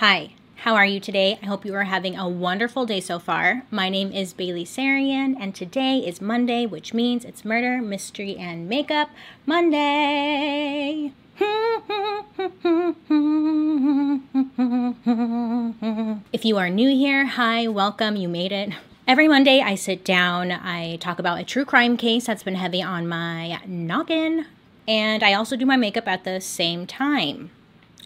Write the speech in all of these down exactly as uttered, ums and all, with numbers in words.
Hi, how are you today? I hope you are having a wonderful day so far. My name is Bailey Sarian, and today is Monday, which means it's Murder, Mystery, and Makeup Monday. If you are new here, hi, welcome, you made it. Every Monday, I sit down, I talk about a true crime case that's been heavy on my noggin, and I also do my makeup at the same time.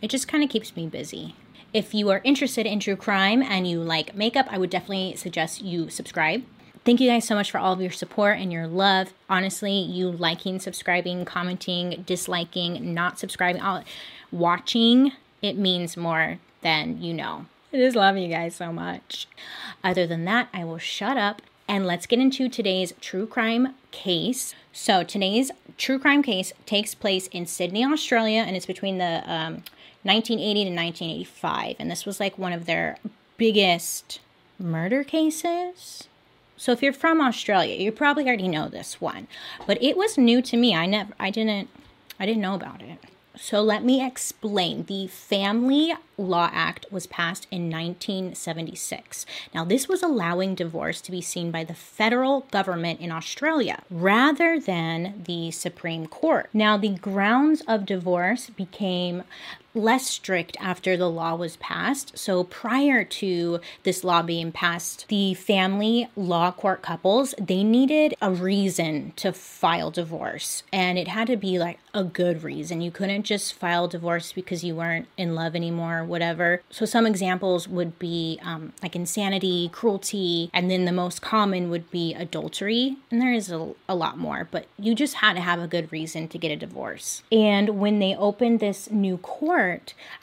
It just kind of keeps me busy. If you are interested in true crime and you like makeup, I would definitely suggest you subscribe. Thank you guys so much for all of your support and your love. Honestly, you liking, subscribing, commenting, disliking, not subscribing, all watching, it means more than you know. I just love you guys so much. Other than that, I will shut up and let's get into today's true crime case. So today's true crime case takes place in Sydney, Australia, and it's between the um, nineteen eighty to nineteen eighty-five, and this was like one of their biggest murder cases. So if you're from Australia, you probably already know this one, but it was new to me. I never, I didn't, I didn't know about it. So let me explain. The Family Law Act was passed in nineteen seventy-six. Now, this was allowing divorce to be seen by the federal government in Australia rather than the Supreme Court. Now, the grounds of divorce became less strict after the law was passed. So prior to this law being passed, the family law court couples, they needed a reason to file divorce. And it had to be like a good reason. You couldn't just file divorce because you weren't in love anymore, whatever. So some examples would be um, like insanity, cruelty, and then the most common would be adultery. And there is a, a lot more, but you just had to have a good reason to get a divorce. And when they opened this new court,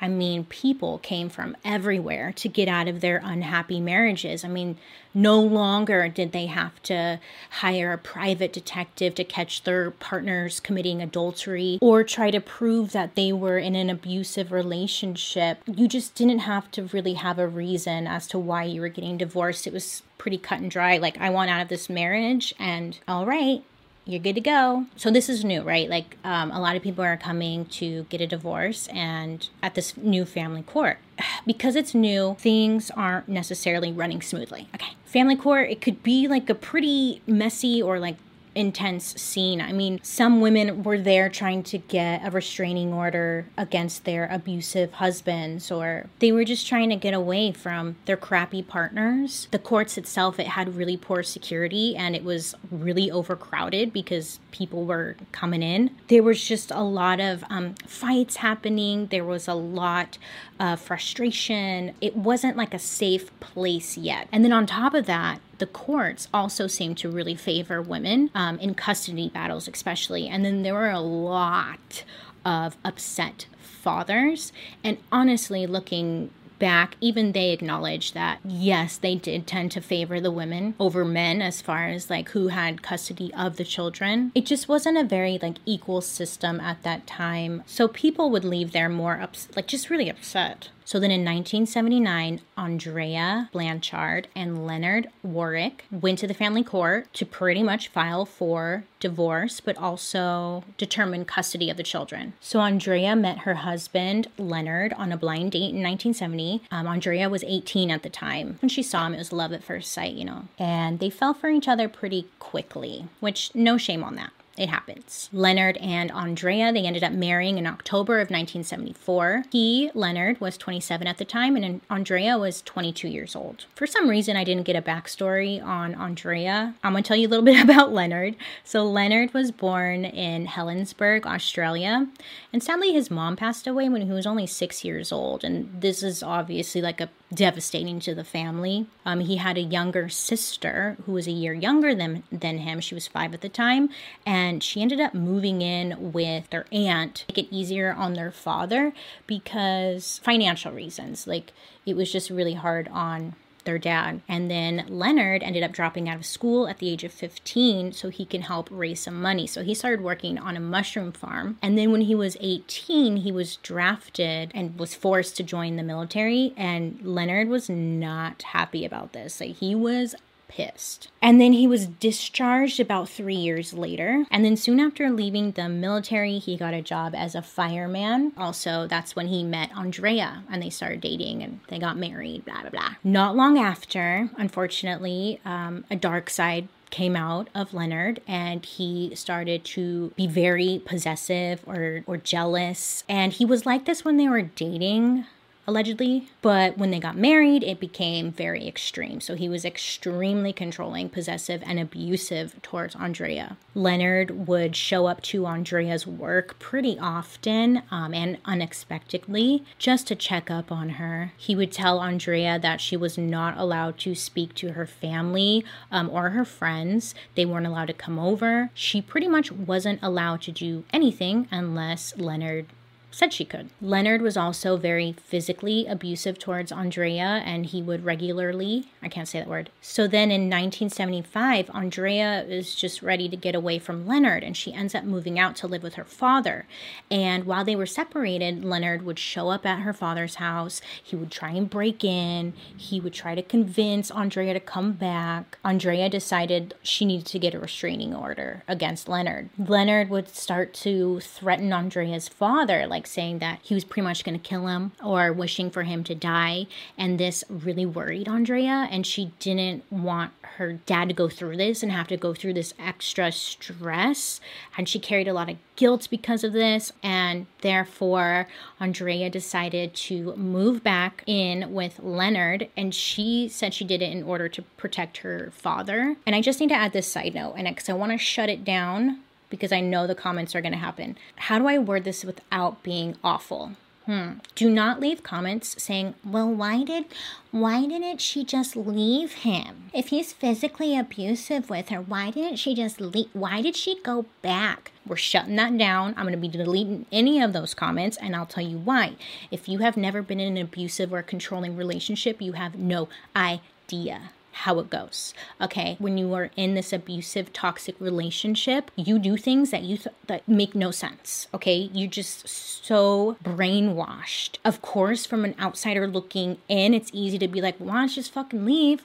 I mean, people came from everywhere to get out of their unhappy marriages. I mean, no longer did they have to hire a private detective to catch their partners committing adultery or try to prove that they were in an abusive relationship. You just didn't have to really have a reason as to why you were getting divorced. It was pretty cut and dry. Like, I want out of this marriage, and all right, you're good to go. So this is new, right? Like um, a lot of people are coming to get a divorce and at this new family court. Because it's new, things aren't necessarily running smoothly. Okay. Family court, it could be like a pretty messy or like intense scene. I mean, some women were there trying to get a restraining order against their abusive husbands, or they were just trying to get away from their crappy partners. The courts itself, it had really poor security and it was really overcrowded because people were coming in. There was just a lot of um, fights happening. There was a lot of frustration. It wasn't like a safe place yet. And then on top of that, the courts also seemed to really favor women um, in custody battles, especially. And then there were a lot of upset fathers. And honestly, looking back, even they acknowledged that, yes, they did tend to favor the women over men as far as like who had custody of the children. It just wasn't a very like equal system at that time. So people would leave there more ups- like just really upset. So then in nineteen seventy-nine, Andrea Blanchard and Leonard Warwick went to the family court to pretty much file for divorce, but also determine custody of the children. So Andrea met her husband, Leonard, on a blind date in nineteen seventy. Um, Andrea was eighteen at the time. When she saw him, it was love at first sight, you know. And they fell for each other pretty quickly, which no shame on that. It happens. Leonard and Andrea, they ended up marrying in October of nineteen seventy-four. He, Leonard, was twenty-seven at the time, and Andrea was twenty-two years old. For some reason, I didn't get a backstory on Andrea. I'm gonna tell you a little bit about Leonard. So Leonard was born in Helensburgh, Australia, and sadly his mom passed away when he was only six years old, and this is obviously like a devastating to the family. Um, he had a younger sister who was a year younger than, than him. She was five at the time, and she ended up moving in with their aunt to make it easier on their father because financial reasons. Like, it was just really hard on their dad. And then Leonard ended up dropping out of school at the age of fifteen so he can help raise some money. So he started working on a mushroom farm. And then when he was eighteen, he was drafted and was forced to join the military. And Leonard was not happy about this. Like, he was pissed. And then he was discharged about three years later. And then soon after leaving the military, he got a job as a fireman. Also, that's when he met Andrea and they started dating and they got married, blah, blah, blah. Not long after, unfortunately, um, a dark side came out of Leonard and he started to be very possessive or, or jealous. And he was like this when they were dating, allegedly, but when they got married, it became very extreme. So he was extremely controlling, possessive, and abusive towards Andrea. Leonard would show up to Andrea's work pretty often um, and unexpectedly just to check up on her. He would tell Andrea that she was not allowed to speak to her family um, or her friends. They weren't allowed to come over. She pretty much wasn't allowed to do anything unless Leonard said she could. Leonard was also very physically abusive towards Andrea and he would regularly, I can't say that word. So then in nineteen seventy-five, Andrea is just ready to get away from Leonard and she ends up moving out to live with her father. And while they were separated, Leonard would show up at her father's house. He would try and break in. He would try to convince Andrea to come back. Andrea decided she needed to get a restraining order against Leonard. Leonard would start to threaten Andrea's father, like saying that he was pretty much going to kill him or wishing for him to die. And this really worried Andrea and she didn't want her dad to go through this and have to go through this extra stress. And she carried a lot of guilt because of this. And therefore, Andrea decided to move back in with Leonard. And she said she did it in order to protect her father. And I just need to add this side note, and because I want to shut it down, because I know the comments are going to happen. How do I word this without being awful? Hmm. Do not leave comments saying, well, why did, why didn't she just leave him? If he's physically abusive with her, why didn't she just leave? Why did she go back? We're shutting that down. I'm going to be deleting any of those comments, and I'll tell you why. If you have never been in an abusive or controlling relationship, you have no idea how it goes. Okay, when you are in this abusive, toxic relationship, you do things that you th that make no sense. Okay, you just so brainwashed. Of course, from an outsider looking in, it's easy to be like, why don't you just fucking leave?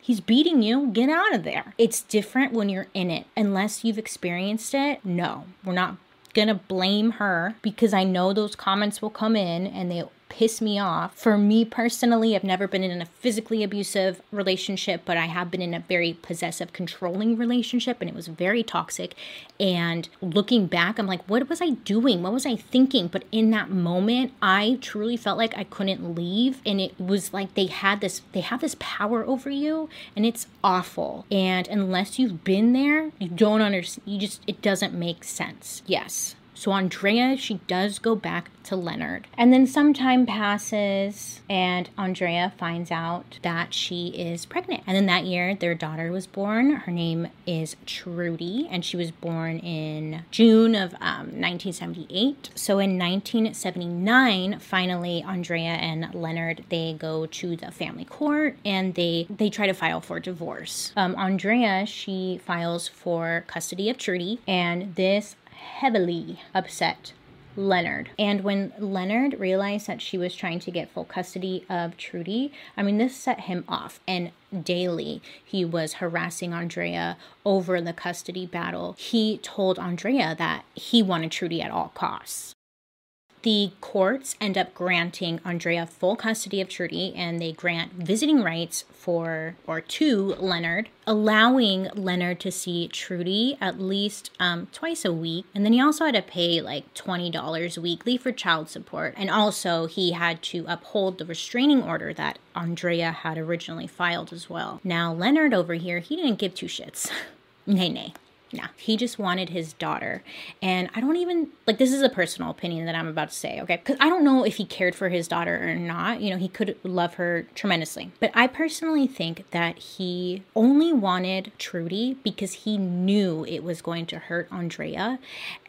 He's beating you. Get out of there. It's different when you're in it. Unless you've experienced it, no, we're not gonna blame her, because I know those comments will come in and they piss me off. For me personally, I've never been in a physically abusive relationship, but I have been in a very possessive, controlling relationship, and it was very toxic. And looking back, I'm like, what was I doing? What was I thinking? But in that moment, I truly felt like I couldn't leave. And it was like they had this, they have this power over you, and it's awful. And unless you've been there, you don't understand. You just, it doesn't make sense. Yes. So Andrea, she does go back to Leonard. And then some time passes and Andrea finds out that she is pregnant. And then that year, their daughter was born. Her name is Trudy, and she was born in June of um, nineteen seventy-eight. So in nineteen seventy-nine, finally, Andrea and Leonard, they go to the family court and they, they try to file for divorce. Um, Andrea, she files for custody of Trudy, and this heavily upset Leonard. And when Leonard realized that she was trying to get full custody of Trudy, I mean, this set him off. And daily, he was harassing Andrea over the custody battle. He told Andrea that he wanted Trudy at all costs. The courts end up granting Andrea full custody of Trudy, and they grant visiting rights for or to Leonard, allowing Leonard to see Trudy at least um, twice a week. And then he also had to pay like twenty dollars weekly for child support. And also he had to uphold the restraining order that Andrea had originally filed as well. Now Leonard over here, he didn't give two shits. Nay, nay. Nah, he just wanted his daughter. And I don't even, like, this is a personal opinion that I'm about to say, okay? Because I don't know if he cared for his daughter or not. You know, he could love her tremendously. But I personally think that he only wanted Trudy because he knew it was going to hurt Andrea.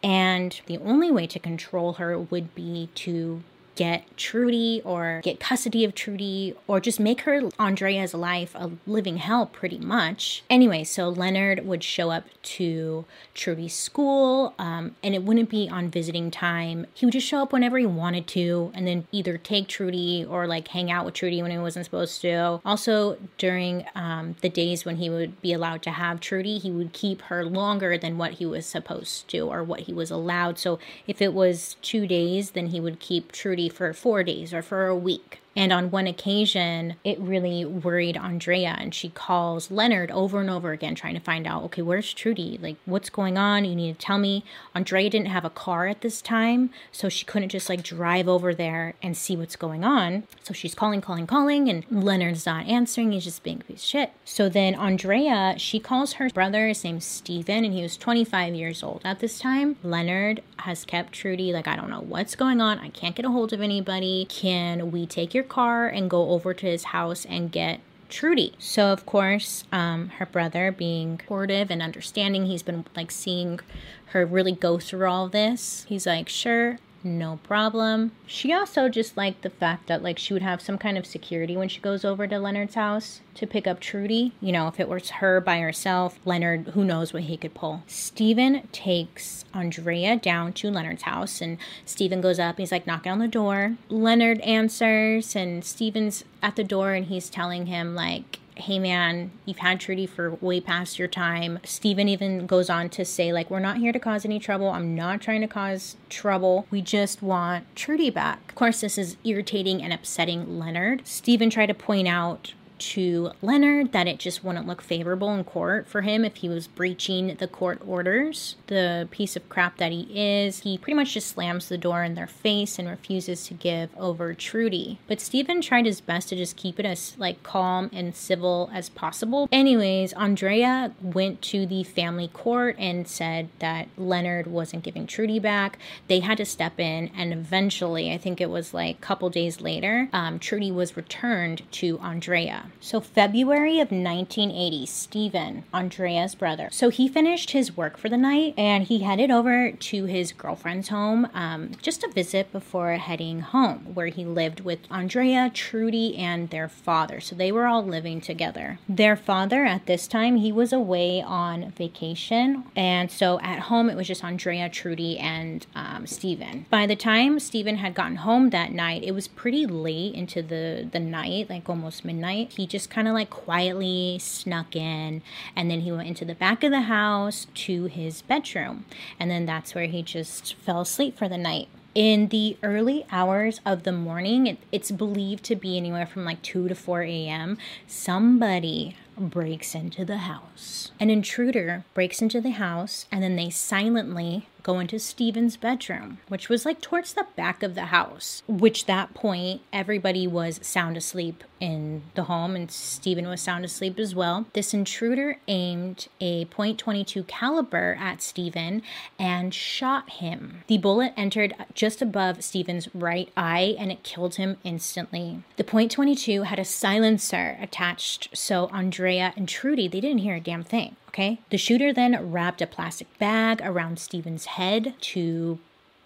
And the only way to control her would be to get Trudy or get custody of Trudy or just make her Andrea's life a living hell pretty much. Anyway, so Leonard would show up to Trudy's school um, and it wouldn't be on visiting time. He would just show up whenever he wanted to and then either take Trudy or like hang out with Trudy when he wasn't supposed to. Also during um, the days when he would be allowed to have Trudy, he would keep her longer than what he was supposed to or what he was allowed. So if it was two days, then he would keep Trudy for four days or for a week. And on one occasion, it really worried Andrea, and she calls Leonard over and over again trying to find out, okay, where's Trudy? Like, what's going on? You need to tell me. Andrea didn't have a car at this time, so she couldn't just like drive over there and see what's going on. So she's calling, calling, calling, and Leonard's not answering. He's just being a piece of shit. So then Andrea, she calls her brother, his name's Stephen, and he was twenty-five years old at this time. Leonard has kept Trudy, like, I don't know what's going on. I can't get a hold of anybody. Can we take your car and go over to his house and get Trudy? So of course, um, her brother, being supportive and understanding, he's been like seeing her really go through all this. He's like, sure, no problem. She also just liked the fact that like she would have some kind of security when she goes over to Leonard's house to pick up Trudy. You know, if it was her by herself, Leonard, who knows what he could pull. Stephen takes Andrea down to Leonard's house, and Stephen goes up and he's like knocking on the door. Leonard answers, and Stephen's at the door and he's telling him like, hey man, you've had Trudy for way past your time. Stephen even goes on to say like, we're not here to cause any trouble. I'm not trying to cause trouble. We just want Trudy back. Of course, this is irritating and upsetting Leonard. Stephen tried to point out to Leonard that it just wouldn't look favorable in court for him if he was breaching the court orders. The piece of crap that he is, he pretty much just slams the door in their face and refuses to give over Trudy. But Stephen tried his best to just keep it as like calm and civil as possible. Anyways, Andrea went to the family court and said that Leonard wasn't giving Trudy back. They had to step in, and eventually, I think it was like a couple days later, um, Trudy was returned to Andrea. So February of nineteen eighty, Stephen, Andrea's brother. So he finished his work for the night and he headed over to his girlfriend's home um, just a visit before heading home, where he lived with Andrea, Trudy, and their father. So they were all living together. Their father at this time, he was away on vacation. And so at home, it was just Andrea, Trudy, and um, Stephen. By the time Stephen had gotten home that night, it was pretty late into the, the night, like almost midnight. He just kind of like quietly snuck in, and then he went into the back of the house to his bedroom, and then that's where he just fell asleep for the night. In the early hours of the morning, it, it's believed to be anywhere from like two to four a m, somebody breaks into the house. An intruder breaks into the house, and then they silently go into Stephen's bedroom, which was like towards the back of the house, which that point, everybody was sound asleep in the home, and Stephen was sound asleep as well. This intruder aimed a point two two caliber at Stephen and shot him. The bullet entered just above Stephen's right eye, and it killed him instantly. The point two two had a silencer attached, so Andrea and Trudy, they didn't hear a damn thing. Okay. The shooter then wrapped a plastic bag around Stephen's head to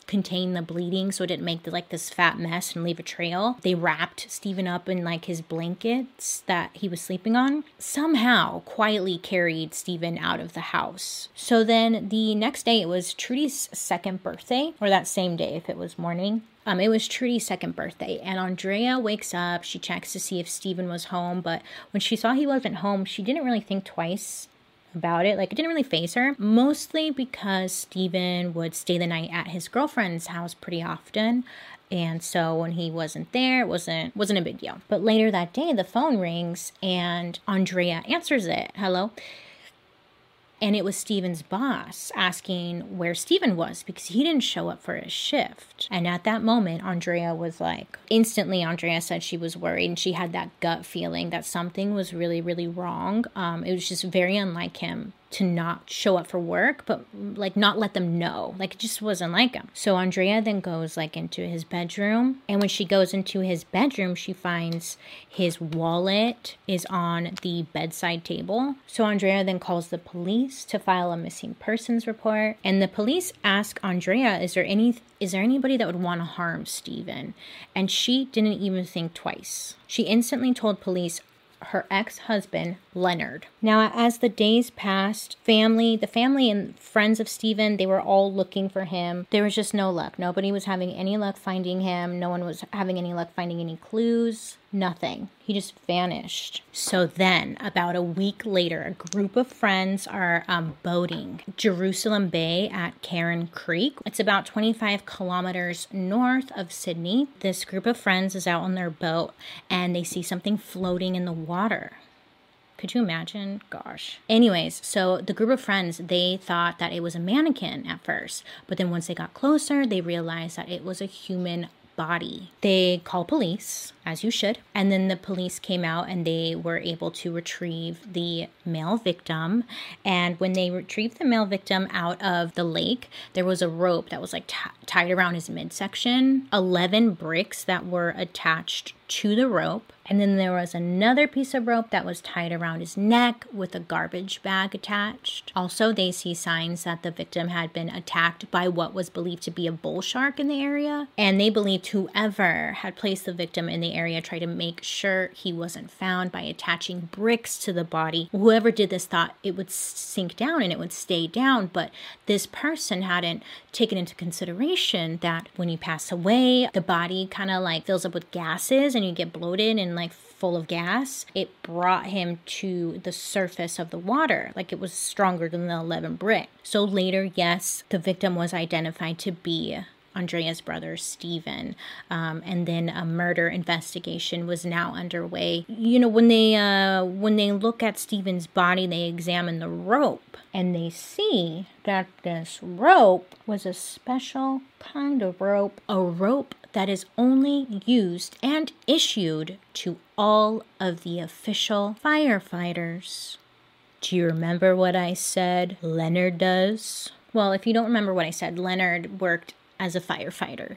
contain the bleeding so it didn't make the, like this fat mess and leave a trail. They wrapped Stephen up in like his blankets that he was sleeping on, somehow quietly carried Stephen out of the house. So then the next day, it was Trudy's second birthday, or that same day if it was morning. Um, it was Trudy's second birthday, and Andrea wakes up. She checks to see if Stephen was home, but when she saw he wasn't home, she didn't really think twice about it. Like, it didn't really faze her, mostly because Stephen would stay the night at his girlfriend's house pretty often, and so when he wasn't there, it wasn't wasn't a big deal. But later that day, the phone rings and Andrea answers it. Hello? And it was Stephen's boss asking where Stephen was because he didn't show up for his shift. And at that moment, Andrea was like, instantly Andrea said she was worried, and she had that gut feeling that something was really, really wrong. Um, it was just very unlike him to not show up for work, but like not let them know. Like it just wasn't like him. So Andrea then goes like into his bedroom, and when she goes into his bedroom, she finds his wallet is on the bedside table. So Andrea then calls the police to file a missing persons report, and the police ask Andrea, is there any is there anybody that would want to harm Stephen? And she didn't even think twice. She instantly told police her ex-husband, Leonard. Now, as the days passed, family, the family and friends of Stephen, they were all looking for him. There was just no luck. Nobody was having any luck finding him. No one was having any luck finding any clues. Nothing. He just vanished. So then, about a week later, a group of friends are um, boating Jerusalem Bay at Karen Creek. It's about twenty-five kilometers north of Sydney. This group of friends is out on their boat, and they see something floating in the water. Could you imagine? Gosh. Anyways, so the group of friends, they thought that it was a mannequin at first, but then once they got closer, they realized that it was a human body. They call police, as you should, and then the police came out and they were able to retrieve the male victim. And when they retrieved the male victim out of the lake, there was a rope that was like t- tied around his midsection, eleven bricks that were attached to the rope, and then there was another piece of rope that was tied around his neck with a garbage bag attached. Also, they see signs that the victim had been attacked by what was believed to be a bull shark in the area, and they believed whoever had placed the victim in the area tried to make sure he wasn't found by attaching bricks to the body. Whoever did this thought it would sink down and it would stay down, but this person hadn't taken into consideration that when you pass away, the body kind of like fills up with gases and you get bloated and like full of gas. It brought him to the surface of the water, like it was stronger than the eleven brick. So later, yes, the victim was identified to be Andrea's brother, Stephen. Um, and then a murder investigation was now underway. You know, when they, uh, when they look at Stephen's body, they examine the rope and they see that this rope was a special kind of rope, a rope that is only used and issued to all of the official firefighters. Do you remember what I said Leonard does? Well, if you don't remember what I said, Leonard worked as a firefighter.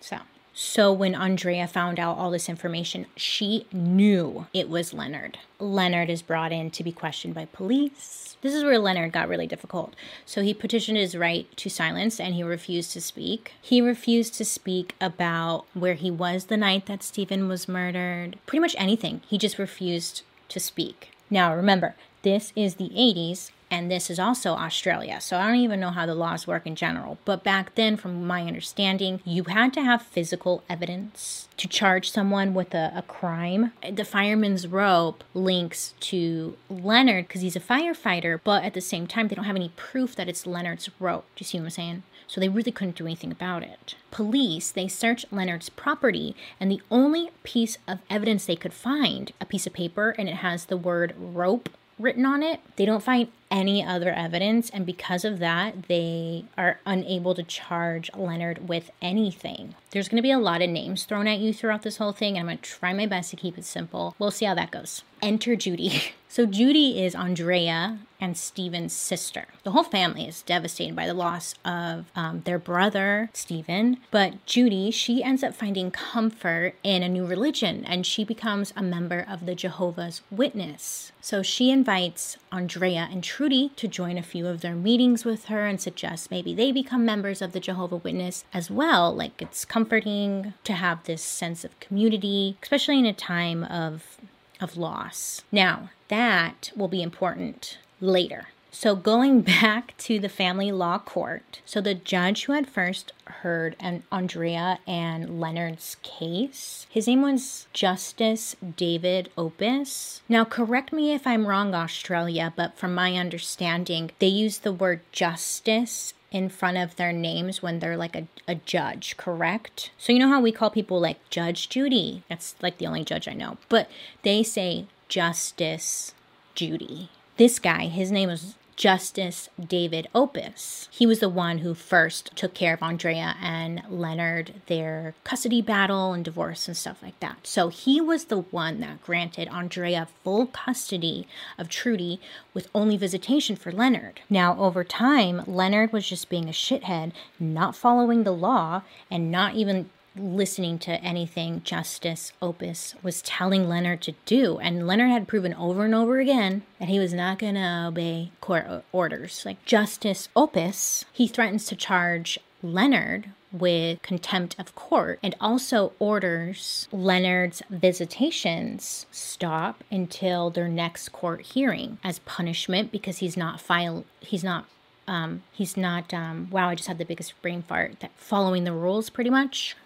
So, so when Andrea found out all this information, she knew it was Leonard. Leonard is brought in to be questioned by police. This is where Leonard got really difficult. So he petitioned his right to silence and he refused to speak. He refused to speak about where he was the night that Stephen was murdered. Pretty much anything. He just refused to speak. Now remember, this is the eighties. And this is also Australia, so I don't even know how the laws work in general. But back then, from my understanding, you had to have physical evidence to charge someone with a, a crime. The fireman's rope links to Leonard because he's a firefighter, but at the same time, they don't have any proof that it's Leonard's rope. Do you see what I'm saying? So they really couldn't do anything about it. Police, they searched Leonard's property, and the only piece of evidence they could find, a piece of paper, and it has the word rope written on it. They don't find any other evidence, and because of that, they are unable to charge Leonard with anything. There's going to be a lot of names thrown at you throughout this whole thing, and I'm going to try my best to keep it simple. We'll see how that goes. Enter Judy. So Judy is Andrea and Stephen's sister. The whole family is devastated by the loss of um, their brother, Stephen. But Judy, she ends up finding comfort in a new religion, and she becomes a member of the Jehovah's Witness. So she invites Andrea and Trudy to join a few of their meetings with her and suggests maybe they become members of the Jehovah's Witness as well. Like, it's comforting to have this sense of community, especially in a time of of loss. Now, that will be important later. So going back to the family law court, so the judge who had first heard an Andrea and Leonard's case, his name was Justice David Opas. Now, correct me if I'm wrong, Australia, but from my understanding, they use the word justice in front of their names when they're like a, a judge, correct? So you know how we call people like Judge Judy? That's like the only judge I know. But they say Justice Judy. This guy, his name was Justice David Opas. He was the one who first took care of Andrea and Leonard, their custody battle and divorce and stuff like that. So he was the one that granted Andrea full custody of Trudy with only visitation for Leonard. Now, over time, Leonard was just being a shithead, not following the law, and not even listening to anything Justice Opas was telling Leonard to do. And Leonard had proven over and over again that he was not going to obey court orders. Like Justice Opas, he threatens to charge Leonard with contempt of court and also orders Leonard's visitations stop until their next court hearing as punishment because he's not file he's not um he's not um wow I just had the biggest brain fart that following the rules pretty much.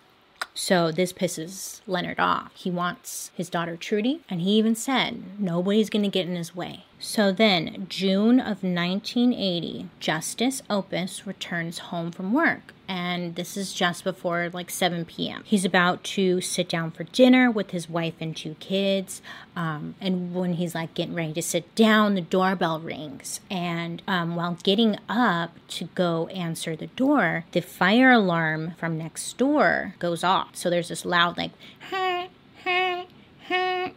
So this pisses Leonard off. He wants his daughter Trudy, and he even said nobody's going to get in his way. So then, June of nineteen eighty, Justice Opas returns home from work, and this is just before like seven p m He's about to sit down for dinner with his wife and two kids, um, and when he's like getting ready to sit down, the doorbell rings, and um, while getting up to go answer the door, the fire alarm from next door goes off. So there's this loud like, hey, hey, hey.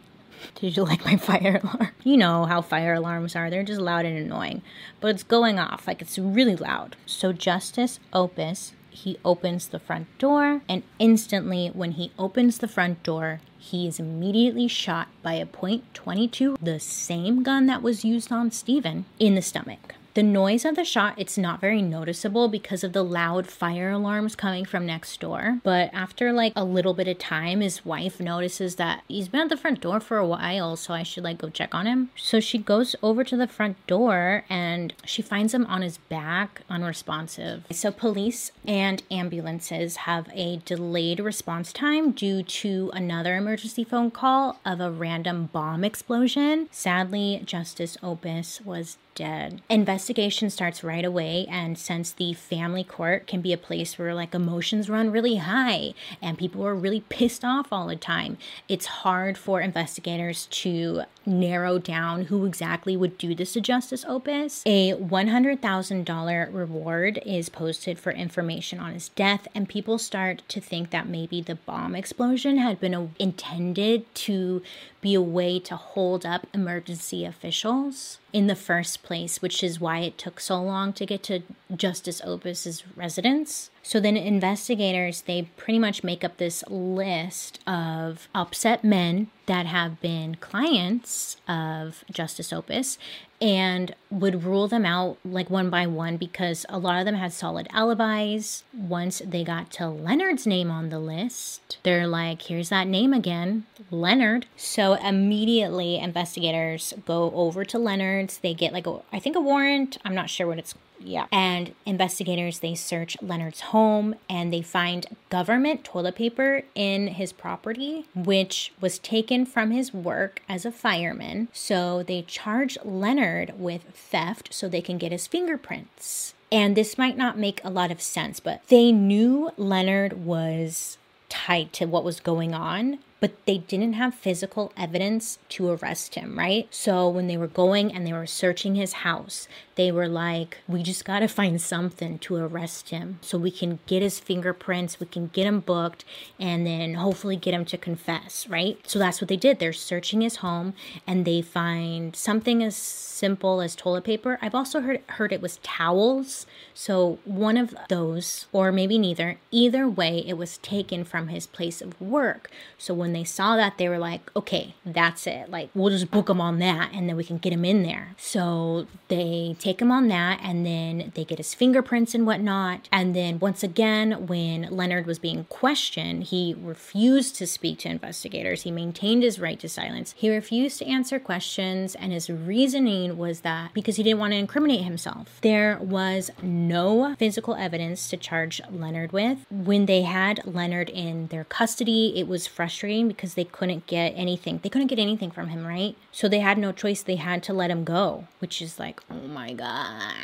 Did you like my fire alarm? You know how fire alarms are. They're just loud and annoying. But it's going off. Like, it's really loud. So Justice Opas, he opens the front door. And instantly, when he opens the front door, he is immediately shot by a point two two, the same gun that was used on Stephen, in the stomach. The noise of the shot, it's not very noticeable because of the loud fire alarms coming from next door. But after like a little bit of time, his wife notices that he's been at the front door for a while, so I should like go check on him. So she goes over to the front door and she finds him on his back, unresponsive. So police and ambulances have a delayed response time due to another emergency phone call of a random bomb explosion. Sadly, Justice Opas was dead. Investigation starts right away, and since the family court can be a place where like emotions run really high and people are really pissed off all the time, it's hard for investigators to narrow down who exactly would do this to Justice Opas. A one hundred thousand dollars reward is posted for information on his death, and people start to think that maybe the bomb explosion had been a- intended to be a way to hold up emergency officials in the first place, which is why it took so long to get to Justice Opas's residence. So then investigators, they pretty much make up this list of upset men that have been clients of Justice Opas and would rule them out like one by one because a lot of them had solid alibis. Once they got to Leonard's name on the list, they're like, here's that name again, Leonard. So immediately investigators go over to Leonard's. They get like, a, I think a warrant. I'm not sure what it's Yeah. And investigators, they search Leonard's home and they find government toilet paper in his property, which was taken from his work as a fireman. So they charge Leonard with theft so they can get his fingerprints. And this might not make a lot of sense, but they knew Leonard was tied to what was going on, but they didn't have physical evidence to arrest him, right? So when they were going and they were searching his house, they were like, we just got to find something to arrest him so we can get his fingerprints, we can get him booked, and then hopefully get him to confess, right? So that's what they did. They're searching his home and they find something as simple as toilet paper. I've also heard, heard it was towels. So one of those, or maybe neither, either way, it was taken from his place of work. So when they saw that, they were like, okay, that's it. Like, we'll just book him on that and then we can get him in there. So they take him on that and then they get his fingerprints and whatnot. And then once again, when Leonard was being questioned, he refused to speak to investigators. He maintained his right to silence. He refused to answer questions, and his reasoning was that because he didn't want to incriminate himself. There was no physical evidence to charge Leonard with. When they had Leonard in their custody, it was frustrating because they couldn't get anything. They couldn't get anything from him, right? So they had no choice. They had to let him go, which is like, oh my God.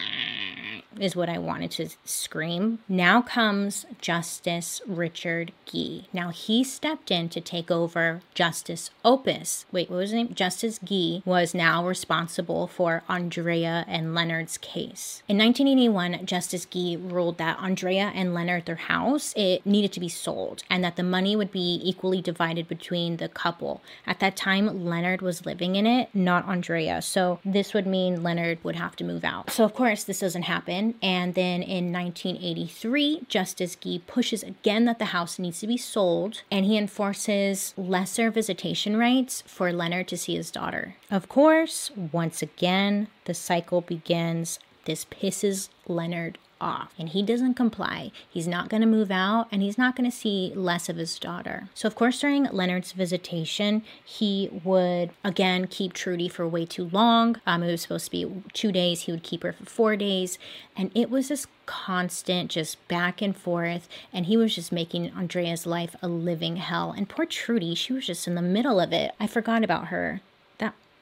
is what I wanted to scream. Now comes Justice Richard Gee. Now he stepped in to take over Justice Opas. Wait, what was his name? Justice Gee was now responsible for Andrea and Leonard's case. In nineteen eighty-one, Justice Gee ruled that Andrea and Leonard, their house, it needed to be sold and that the money would be equally divided between the couple. At that time, Leonard was living in it, not Andrea. So this would mean Leonard would have to move out. So of course, this doesn't happen. And then in nineteen eighty-three, Justice Gee pushes again that the house needs to be sold, and he enforces lesser visitation rights for Leonard to see his daughter. Of course, once again, the cycle begins. This pisses Leonard off, and he doesn't comply. He's not going to move out, and he's not going to see less of his daughter. So of course, during Leonard's visitation, he would again keep Trudy for way too long. Um, it was supposed to be two days. He would keep her for four days. And it was this constant just back and forth, and he was just making Andrea's life a living hell. And poor Trudy, she was just in the middle of it. I forgot about her.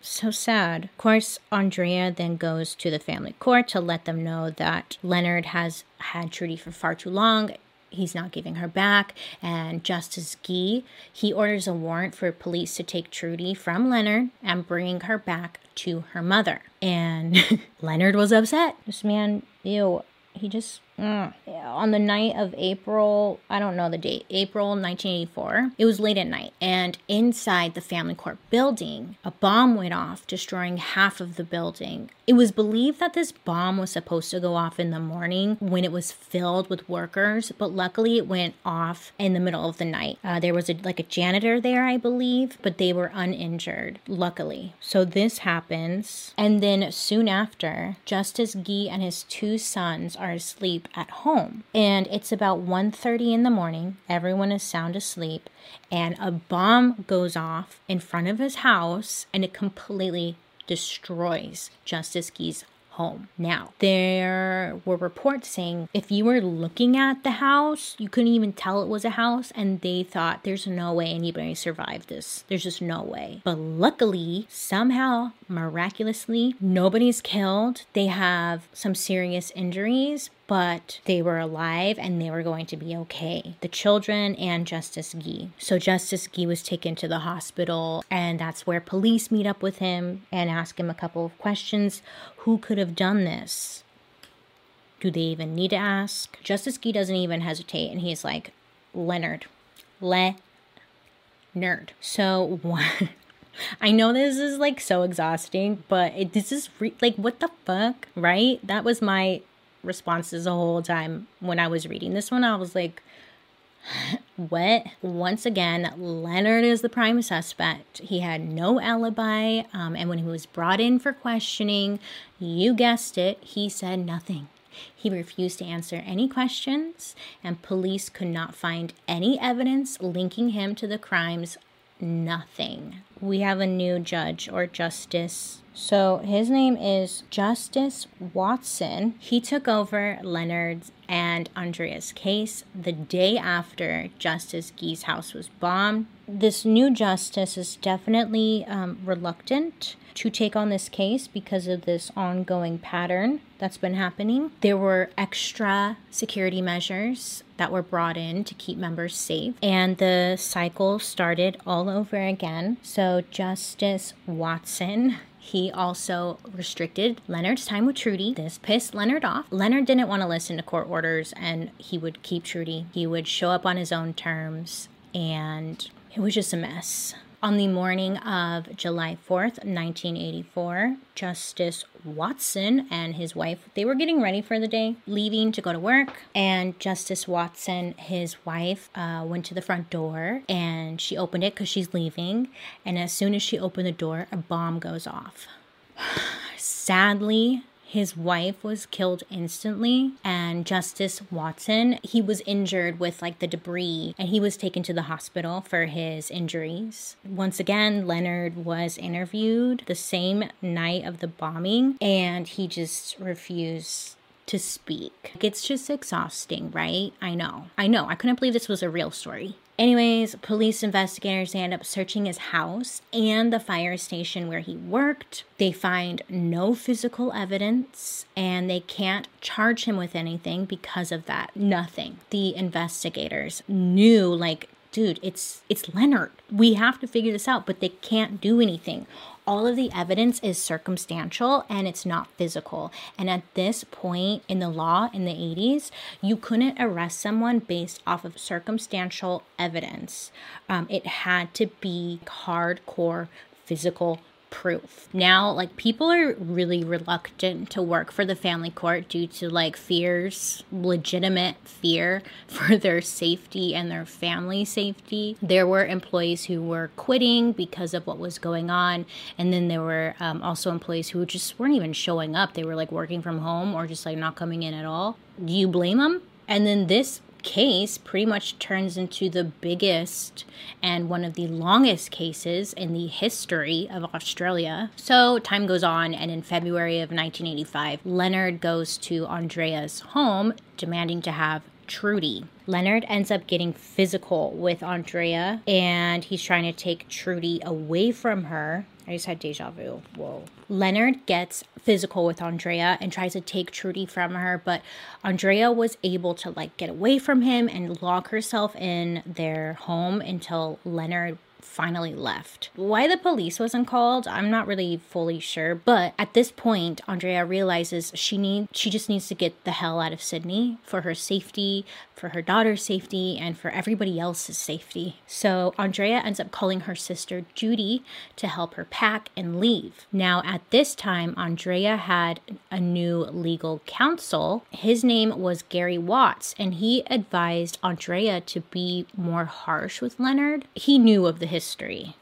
So sad. Of course, Andrea then goes to the family court to let them know that Leonard has had Trudy for far too long. He's not giving her back. And Justice Gee, he orders a warrant for police to take Trudy from Leonard and bring her back to her mother. And Leonard was upset. This man, ew, he just... Mm. On the night of April, I don't know the date, April nineteen eighty-four, it was late at night, and inside the family court building, a bomb went off, destroying half of the building. It was believed that this bomb was supposed to go off in the morning when it was filled with workers, but luckily it went off in the middle of the night. Uh, there was a, like a janitor there, I believe, but they were uninjured, luckily. So this happens, and then soon after, Justice Gee and his two sons are asleep at home, and it's about one thirty in the morning. Everyone is sound asleep, and a bomb goes off in front of his house, and it completely destroys Justice Gee's home. Now, there were reports saying if you were looking at the house, you couldn't even tell it was a house, and they thought there's no way anybody survived this. There's just no way. But luckily, somehow, miraculously, nobody's killed. They have some serious injuries, but they were alive and they were going to be okay. The children and Justice Gee. So Justice Gee was taken to the hospital, and that's where police meet up with him and ask him a couple of questions. Who could have done this? Do they even need to ask? Justice Gee doesn't even hesitate, and he's like, Leonard. Le-nerd. So what? I know this is like so exhausting, but it, this is re- like, what the fuck, right? That was my... responses the whole time when I was reading this one. I was like, what? Once again, Leonard is the prime suspect. He had no alibi, um, and when he was brought in for questioning, you guessed it, he said nothing. He refused to answer any questions, and police could not find any evidence linking him to the crimes. Nothing. We have a new judge or justice. So his name is Justice Watson. He took over Leonard's and Andrea's case the day after Justice Gee's house was bombed. This new justice is definitely um, reluctant to take on this case because of this ongoing pattern that's been happening. There were extra security measures that were brought in to keep members safe, and the cycle started all over again. So Justice Watson, he also restricted Leonard's time with Trudy. This pissed Leonard off. Leonard didn't want to listen to court orders, and he would keep Trudy. He would show up on his own terms, and it was just a mess. On the morning of July fourth, nineteen eighty-four, Justice Watson and his wife, they were getting ready for the day, leaving to go to work. And Justice Watson, his wife, uh, went to the front door, and she opened it because she's leaving. And as soon as she opened the door, a bomb goes off. Sadly, his wife was killed instantly, and Justice Watson, he was injured with like the debris, and he was taken to the hospital for his injuries. Once again, Leonard was interviewed the same night of the bombing, and he just refused to speak. It's just exhausting, right? I know. I know. I couldn't believe this was a real story. Anyways, police investigators end up searching his house and the fire station where he worked. They find no physical evidence, and they can't charge him with anything because of that. Nothing. The investigators knew, like, dude, it's it's Leonard. We have to figure this out, but they can't do anything. All of the evidence is circumstantial and it's not physical. And at this point in the law in the eighties, you couldn't arrest someone based off of circumstantial evidence. Um, it had to be hardcore physical proof. Now, like, people are really reluctant to work for the family court due to, like, fears, legitimate fear for their safety and their family safety. There were employees who were quitting because of what was going on, and then there were um, also employees who just weren't even showing up. They were, like, working from home or just, like, not coming in at all. Do you blame them? And then this case pretty much turns into the biggest and one of the longest cases in the history of Australia. So time goes on, and in February of nineteen eighty-five, Leonard goes to Andrea's home demanding to have Trudy. Leonard ends up getting physical with Andrea, and he's trying to take Trudy away from her. I just had deja vu. Whoa. Leonard gets physical with Andrea and tries to take Trudy from her, but Andrea was able to, like, get away from him and lock herself in their home until Leonard finally left. Why the police wasn't called, I'm not really fully sure, but at this point, Andrea realizes she need she just needs to get the hell out of Sydney for her safety, for her daughter's safety, and for everybody else's safety. So Andrea ends up calling her sister Judy to help her pack and leave. Now at this time, Andrea had a new legal counsel. His name was Gary Watts, and he advised Andrea to be more harsh with Leonard. He knew of the history.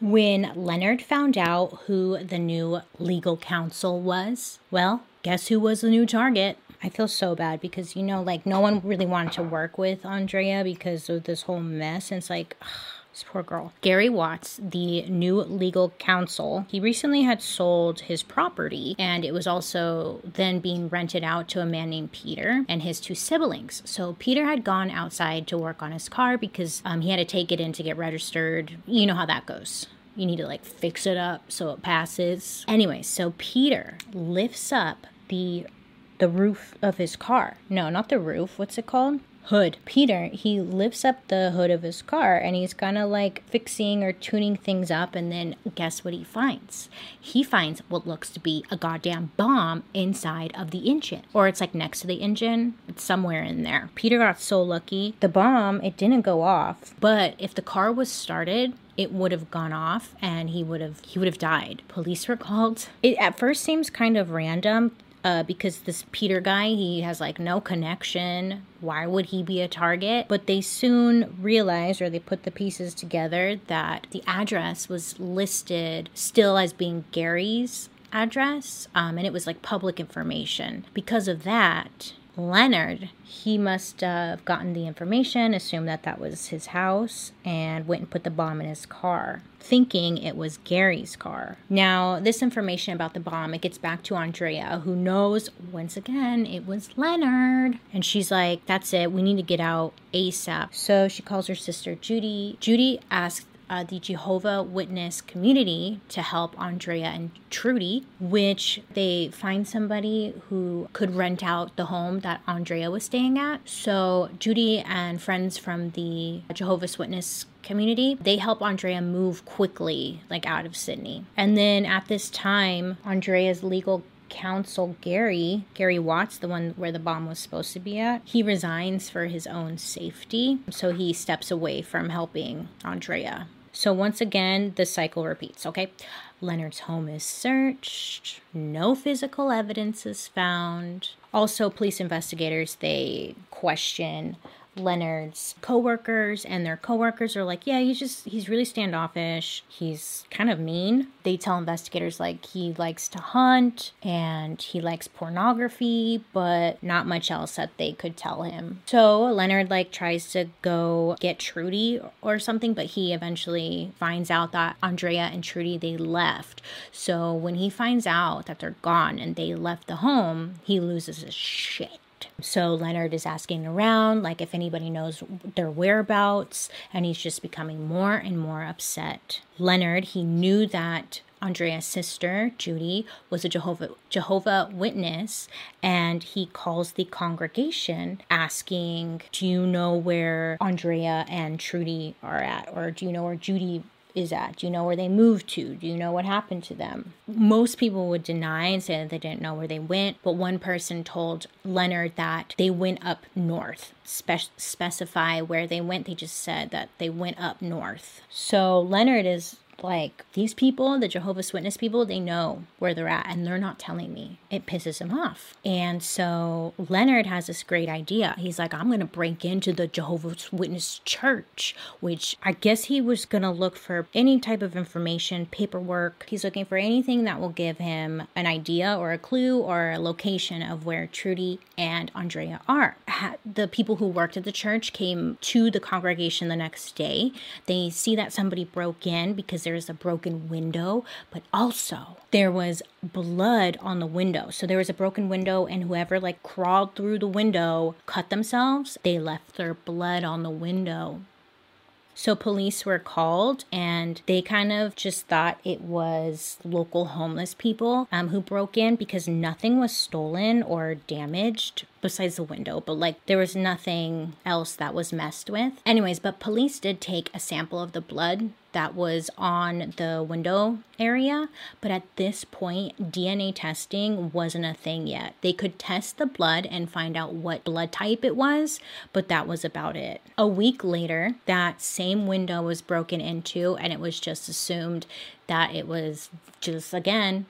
When Leonard found out who the new legal counsel was, well, guess who was the new target? I feel so bad because, you know, like, no one really wanted to work with Andrea because of this whole mess. And it's like, ugh, this poor girl. Gary Watts, the new legal counsel, he recently had sold his property, and it was also then being rented out to a man named Peter and his two siblings. So Peter had gone outside to work on his car because um, he had to take it in to get registered. You know how that goes. You need to, like, fix it up so it passes. Anyway, so Peter lifts up the the roof of his car. No, not the roof. What's it called? Hood. Peter, he lifts up the hood of his car, and he's kind of, like, fixing or tuning things up, and then guess what he finds? He finds what looks to be a goddamn bomb inside of the engine. Or it's, like, next to the engine. It's somewhere in there. Peter got so lucky. The bomb, it didn't go off, but if the car was started, it would have gone off, and he would have he would have died. Police were called. It at first seems kind of random, Uh, because this Peter guy, he has, like, no connection. Why would he be a target? But they soon realized, or they put the pieces together, that the address was listed still as being Gary's address. Um, and it was, like, public information. Because of that, Leonard, he must have gotten the information, assumed that that was his house, and went and put the bomb in his car, thinking it was Gary's car. Now, this information about the bomb, it gets back to Andrea, who knows, once again, it was Leonard. And she's like, that's it, we need to get out ASAP. So she calls her sister Judy. Judy asks Uh, the Jehovah's Witness community to help Andrea and Trudy, which they find somebody who could rent out the home that Andrea was staying at. So Judy and friends from the Jehovah's Witness community, they help Andrea move quickly, like, out of Sydney. And then at this time, Andrea's legal counsel Gary, Gary Watts, the one where the bomb was supposed to be at, he resigns for his own safety. So he steps away from helping Andrea. So once again, the cycle repeats, okay? Leonard's home is searched. No physical evidence is found. Also, police investigators, they question Leonard's co-workers, and their co-workers are like, yeah, he's just, he's really standoffish. He's kind of mean. They tell investigators, like, he likes to hunt and he likes pornography, but not much else that they could tell him. So Leonard, like, tries to go get Trudy or something, but he eventually finds out that Andrea and Trudy, they left. So when he finds out that they're gone and they left the home, he loses his shit. So Leonard is asking around, like if anybody knows their whereabouts, and he's just becoming more and more upset. Leonard, he knew that Andrea's sister, Judy, was a Jehovah, Jehovah Witness, and he calls the congregation asking, do you know where Andrea and Trudy are at? Or do you know where Judy is at? Do you know where they moved to? Do you know what happened to them? Most people would deny and say that they didn't know where they went, but one person told Leonard that they went up north. Spe- specify where they went. They just said that they went up north. So Leonard is like, these people, the Jehovah's Witness people, they know where they're at and they're not telling me. It pisses him off. And so Leonard has this great idea. He's like, I'm going to break into the Jehovah's Witness church, which I guess he was going to look for any type of information, paperwork. He's looking for anything that will give him an idea or a clue or a location of where Trudy and Andrea are. The people who worked at the church came to the congregation the next day. They see that somebody broke in because there's a broken window, but also there was blood on the window. So there was a broken window, and whoever like crawled through the window cut themselves. They left their blood on the window. So police were called, and they kind of just thought it was local homeless people um, who broke in, because nothing was stolen or damaged besides the window. But like there was nothing else that was messed with. Anyways, but police did take a sample of the blood that was on the window area. But at this point, D N A testing wasn't a thing yet. They could test the blood and find out what blood type it was, but that was about it. A week later, that same window was broken into, and it was just assumed that it was just, again,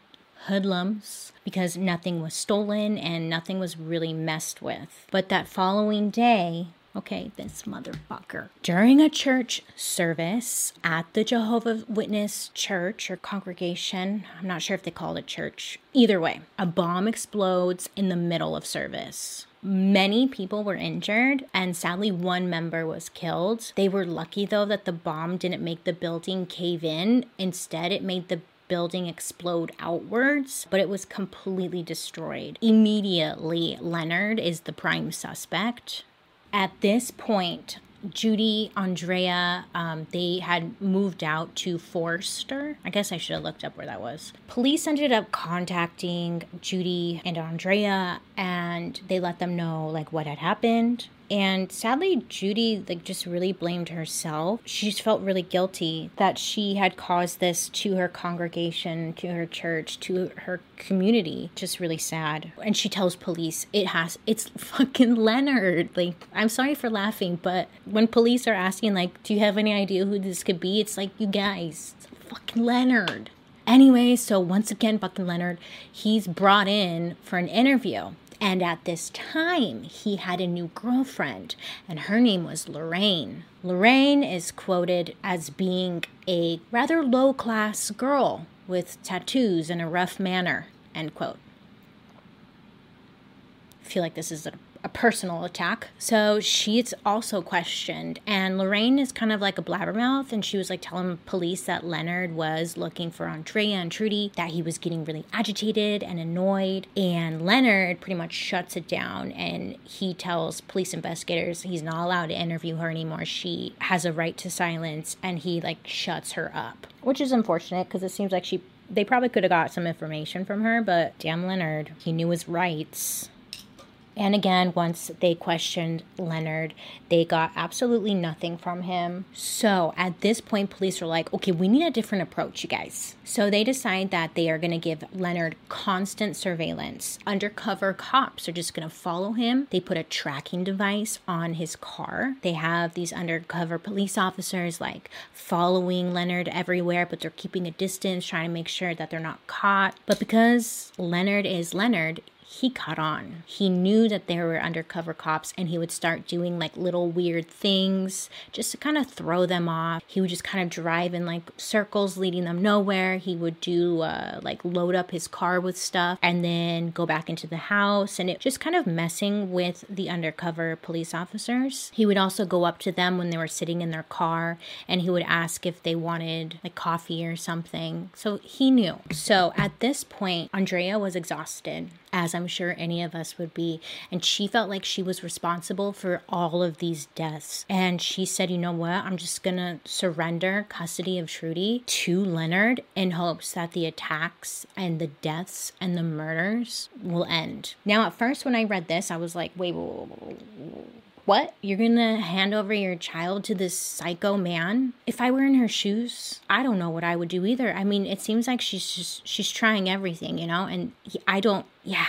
hoodlums, because nothing was stolen and nothing was really messed with. But that following day, okay, this motherfucker, during a church service at the Jehovah's Witness church or congregation, I'm not sure if they called it church, either way, a bomb explodes in the middle of service. Many people were injured, and sadly one member was killed. They were lucky though that the bomb didn't make the building cave in. Instead, it made the building explode outwards, but it was completely destroyed. Immediately, Leonard is the prime suspect. At this point, Judy, Andrea, um, they had moved out to Forster. I guess I should have looked up where that was. Police ended up contacting Judy and Andrea, and they let them know like what had happened. And sadly, Judy like just really blamed herself. She just felt really guilty that she had caused this to her congregation, to her church, to her community. Just really sad. And she tells police, it has, it's fucking Leonard. Like, I'm sorry for laughing, but when police are asking, like, do you have any idea who this could be? It's like, you guys, it's fucking Leonard. Anyway, so once again, fucking Leonard, he's brought in for an interview. And at this time, he had a new girlfriend, and her name was Lorraine. Lorraine is quoted as being a rather low-class girl with tattoos and a rough manner, end quote. I feel like this is a, a personal attack. So she's also questioned, and Lorraine is kind of like a blabbermouth, and she was like telling police that Leonard was looking for Andrea and Trudy, that he was getting really agitated and annoyed, and Leonard pretty much shuts it down, and he tells police investigators he's not allowed to interview her anymore. She has a right to silence, and he like shuts her up, which is unfortunate because it seems like she they probably could have got some information from her, but damn Leonard, he knew his rights. And again, once they questioned Leonard, they got absolutely nothing from him. So at this point, police are like, okay, we need a different approach, you guys. So they decide that they are going to give Leonard constant surveillance. Undercover cops are just going to follow him. They put a tracking device on his car. They have these undercover police officers like following Leonard everywhere, but they're keeping a distance, trying to make sure that they're not caught. But because Leonard is Leonard, he caught on. He knew that there were undercover cops, and he would start doing like little weird things just to kind of throw them off. He would just kind of drive in like circles leading them nowhere. He would do uh, like load up his car with stuff and then go back into the house, and it just kind of messing with the undercover police officers. He would also go up to them when they were sitting in their car, and he would ask if they wanted like coffee or something. So he knew. So at this point, Andrea was exhausted, as I'm sure any of us would be. And she felt like she was responsible for all of these deaths. And she said, you know what, I'm just going to surrender custody of Trudy to Leonard in hopes that the attacks and the deaths and the murders will end. Now, at first, when I read this, I was like, wait, whoa, whoa, whoa, whoa. What? You're gonna hand over your child to this psycho man? If I were in her shoes, I don't know what I would do either. I mean, it seems like she's just, she's trying everything, you know? And I don't, yeah.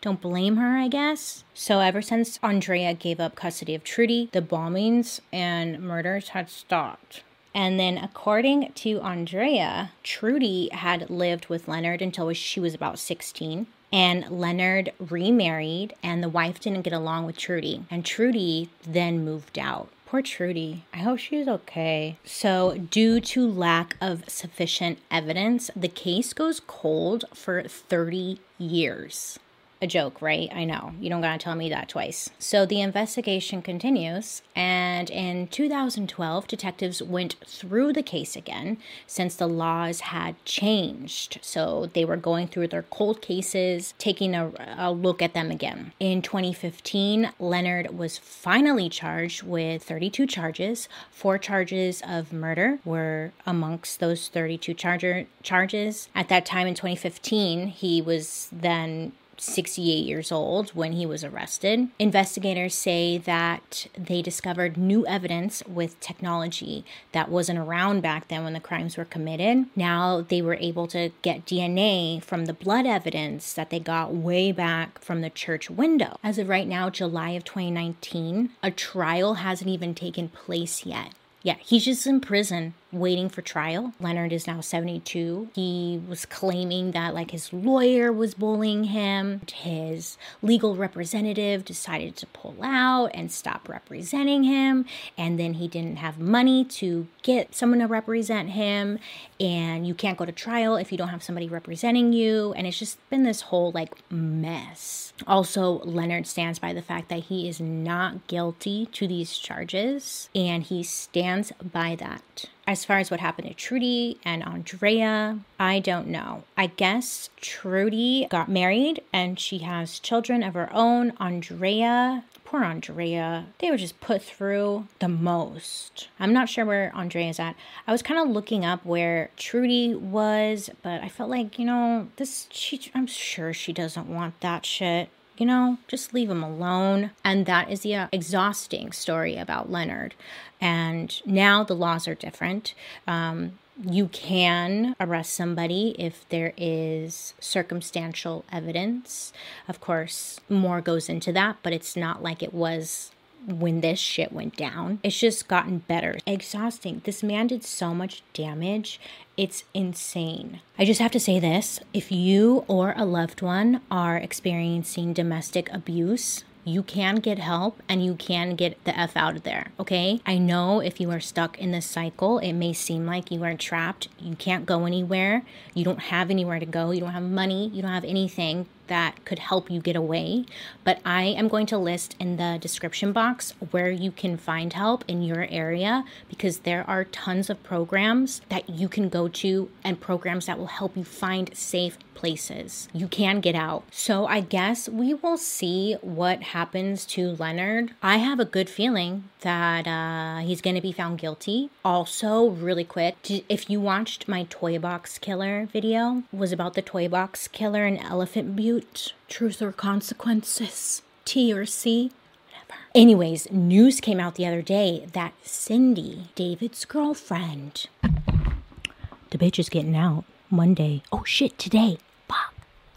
Don't blame her, I guess. So ever since Andrea gave up custody of Trudy, the bombings and murders had stopped. And then according to Andrea, Trudy had lived with Leonard until she was about sixteen. And Leonard remarried, and the wife didn't get along with Trudy. And Trudy then moved out. Poor Trudy. I hope she's okay. So due to lack of sufficient evidence, the case goes cold for thirty years. A joke, right? I know. You don't gotta tell me that twice. So the investigation continues, and in two thousand twelve, detectives went through the case again since the laws had changed. So they were going through their cold cases, taking a, a look at them again. In twenty fifteen, Leonard was finally charged with thirty-two charges. Four charges of murder were amongst those thirty-two charger, charges. At that time in twenty fifteen, he was then sixty-eight years old when he was arrested. Investigators say that they discovered new evidence with technology that wasn't around back then when the crimes were committed. Now they were able to get D N A from the blood evidence that they got way back from the church window. As of right now, July of twenty nineteen, a trial hasn't even taken place yet. Yeah, he's just in prison waiting for trial. Leonard is now seventy-two. He was claiming that like his lawyer was bullying him. His legal representative decided to pull out and stop representing him. And then he didn't have money to get someone to represent him. And you can't go to trial if you don't have somebody representing you. And it's just been this whole like mess. Also, Leonard stands by the fact that he is not guilty to these charges. And he stands by that. As far as what happened to Trudy and Andrea, I don't know. I guess Trudy got married and she has children of her own. Andrea, poor Andrea, they were just put through the most. I'm not sure where Andrea's at. I was kind of looking up where Trudy was, but I felt like, you know, this, she, I'm sure she doesn't want that shit. You know, just leave him alone. And that is the uh, exhausting story about Leonard. And now the laws are different. Um, you can arrest somebody if there is circumstantial evidence. Of course, more goes into that, but it's not like it was when this shit went down. It's just gotten better. Exhausting. This man did so much damage. It's insane. I just have to say this. If you or a loved one are experiencing domestic abuse, you can get help and you can get the F out of there, okay? I know if you are stuck in this cycle, it may seem like you are trapped. You can't go anywhere. You don't have anywhere to go. You don't have money. You don't have anything that could help you get away. But I am going to list in the description box where you can find help in your area, because there are tons of programs that you can go to and programs that will help you find safe places. You can get out. So I guess we will see what happens to Leonard. I have a good feeling that uh, he's going to be found guilty. Also, really quick, if you watched my Toy Box Killer video, it was about the Toy Box Killer in Elephant Butte. Truth or Consequences, T or C, whatever. Anyways, news came out the other day that Cindy, David's girlfriend, the bitch is getting out Monday. Oh shit, today. Fuck.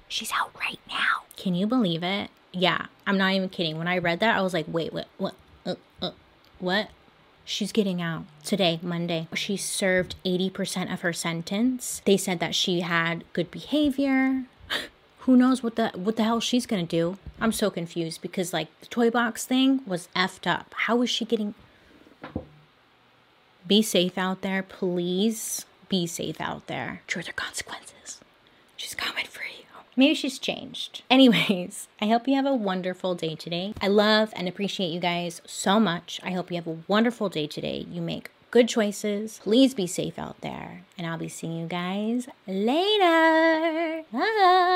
She's out right now. Can you believe it? Yeah, I'm not even kidding. When I read that, I was like, wait, what, what, uh, uh, what? She's getting out today, Monday. She served eighty percent of her sentence. They said that she had good behavior. Who knows what the what the hell she's gonna do? I'm so confused because like the toy box thing was effed up. How is she getting? Be safe out there, please. Be safe out there. Truth or Consequences. She's coming for you. Maybe she's changed. Anyways, I hope you have a wonderful day today. I love and appreciate you guys so much. I hope you have a wonderful day today. You make good choices. Please be safe out there. And I'll be seeing you guys later. Bye.